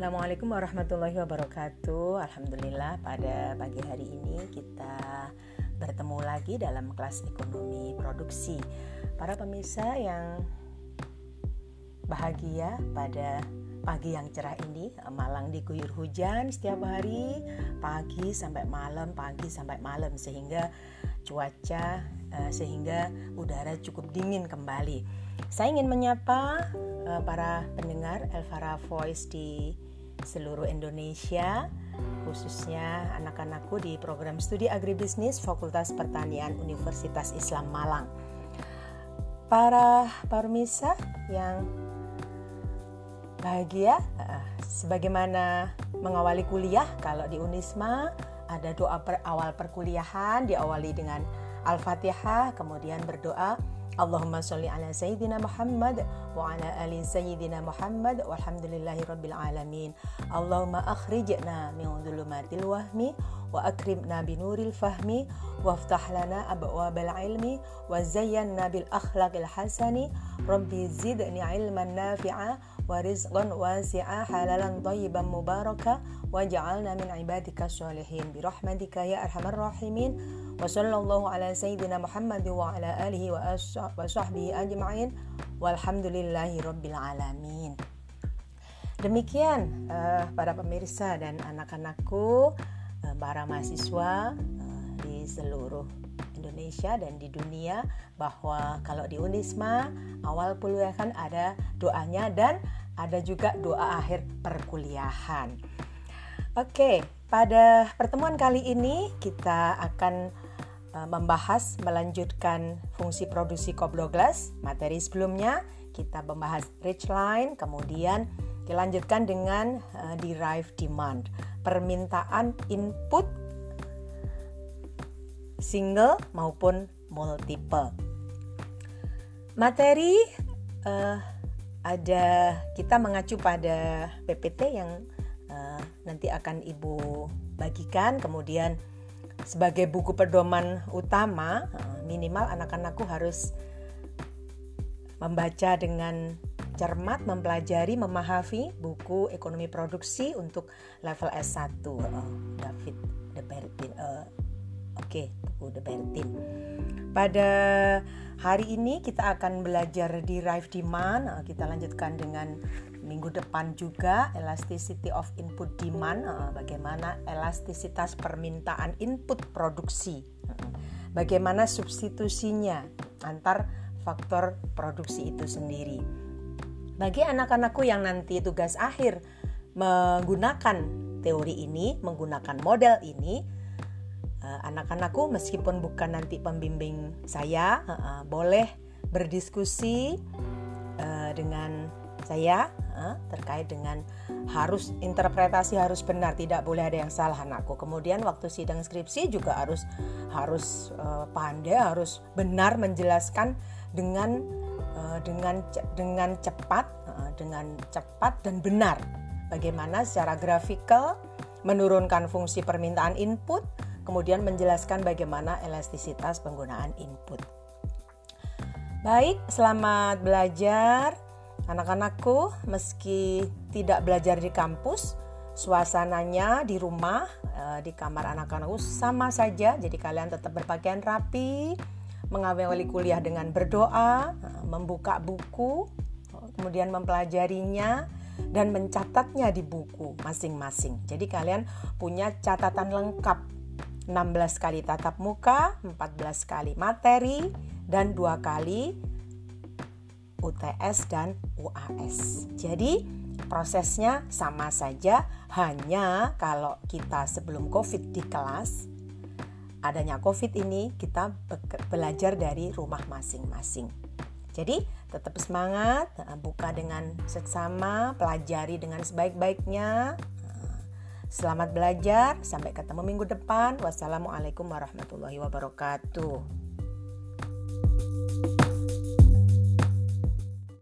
Assalamualaikum warahmatullahi wabarakatuh. Alhamdulillah pada pagi hari ini kita bertemu lagi dalam kelas ekonomi produksi. Para pemirsa yang bahagia pada pagi yang cerah ini, Malang diguyur hujan setiap hari, pagi sampai malam sehingga udara cukup dingin kembali. Saya ingin menyapa para pendengar Elvara Voice di seluruh Indonesia, khususnya anak-anakku di program studi agribisnis Fakultas Pertanian Universitas Islam Malang. Para pemirsa yang bahagia, sebagaimana mengawali kuliah kalau di Unisma ada doa awal perkuliahan, diawali dengan Al-Fatihah, kemudian berdoa Allahumma sholli ala sayyidina Muhammad wa ala ali sayyidina Muhammad walhamdulillahi rabbil alamin. Allahumma akhrijna min dhulumatil wahmi wa akrimna bi nuril fahmi waftah lana abwaabal ilmi wa zayyinna bil akhlaqil hasani rabbi zidni ilman nafi'a wa rizqan wasi'a halalan thayyiban mubaraka waj'alna min ibadika sholihin bi rahmatika ya arhamar rahimin. Wa sallallahu ala sayyidina Muhammad wa ala alihi wa sahbihi ajma'in walhamdulillahi rabbil alamin. Demikian para pemirsa dan anak-anakku, para mahasiswa di seluruh Indonesia dan di dunia, bahwa kalau di Unisma awal kuliah kan ada doanya dan ada juga doa akhir perkuliahan. Oke, pada pertemuan kali ini kita akan membahas melanjutkan fungsi produksi Cobb Douglas. Materi sebelumnya kita membahas rich line, kemudian dilanjutkan dengan derived demand, permintaan input single maupun multiple. Materi ada, kita mengacu pada PPT yang nanti akan Ibu bagikan, kemudian sebagai buku pedoman utama, minimal anak-anakku harus membaca dengan cermat, mempelajari, memahami buku ekonomi produksi untuk level S1 David Debertin. Buku Debertin. Pada hari ini kita akan belajar derived demand. Kita lanjutkan dengan minggu depan juga, elasticity of input demand, bagaimana elastisitas permintaan input produksi, bagaimana substitusinya antar faktor produksi itu sendiri. Bagi anak-anakku yang nanti tugas akhir menggunakan teori ini, menggunakan model ini, anak-anakku meskipun bukan nanti pembimbing saya, boleh berdiskusi dengan saya terkait dengan harus interpretasi harus benar, tidak boleh ada yang salah anakku. Kemudian waktu sidang skripsi juga harus pandai, harus benar menjelaskan dengan cepat, dan benar. Bagaimana secara grafikal menurunkan fungsi permintaan input, kemudian menjelaskan bagaimana elastisitas penggunaan input. Baik, selamat belajar. Anak-anakku, meski tidak belajar di kampus, suasananya di rumah, di kamar anak-anakku sama saja. Jadi kalian tetap berpakaian rapi, mengawali kuliah dengan berdoa, membuka buku, kemudian mempelajarinya dan mencatatnya di buku masing-masing. Jadi kalian punya catatan lengkap, 16 kali tatap muka, 14 kali materi, dan 2 kali UTS dan UAS. Jadi prosesnya sama saja, hanya kalau kita sebelum COVID di kelas, adanya COVID ini kita belajar dari rumah masing-masing. Jadi tetap semangat, buka dengan seksama, pelajari dengan sebaik-baiknya. Selamat belajar, sampai ketemu minggu depan. Wassalamualaikum warahmatullahi wabarakatuh.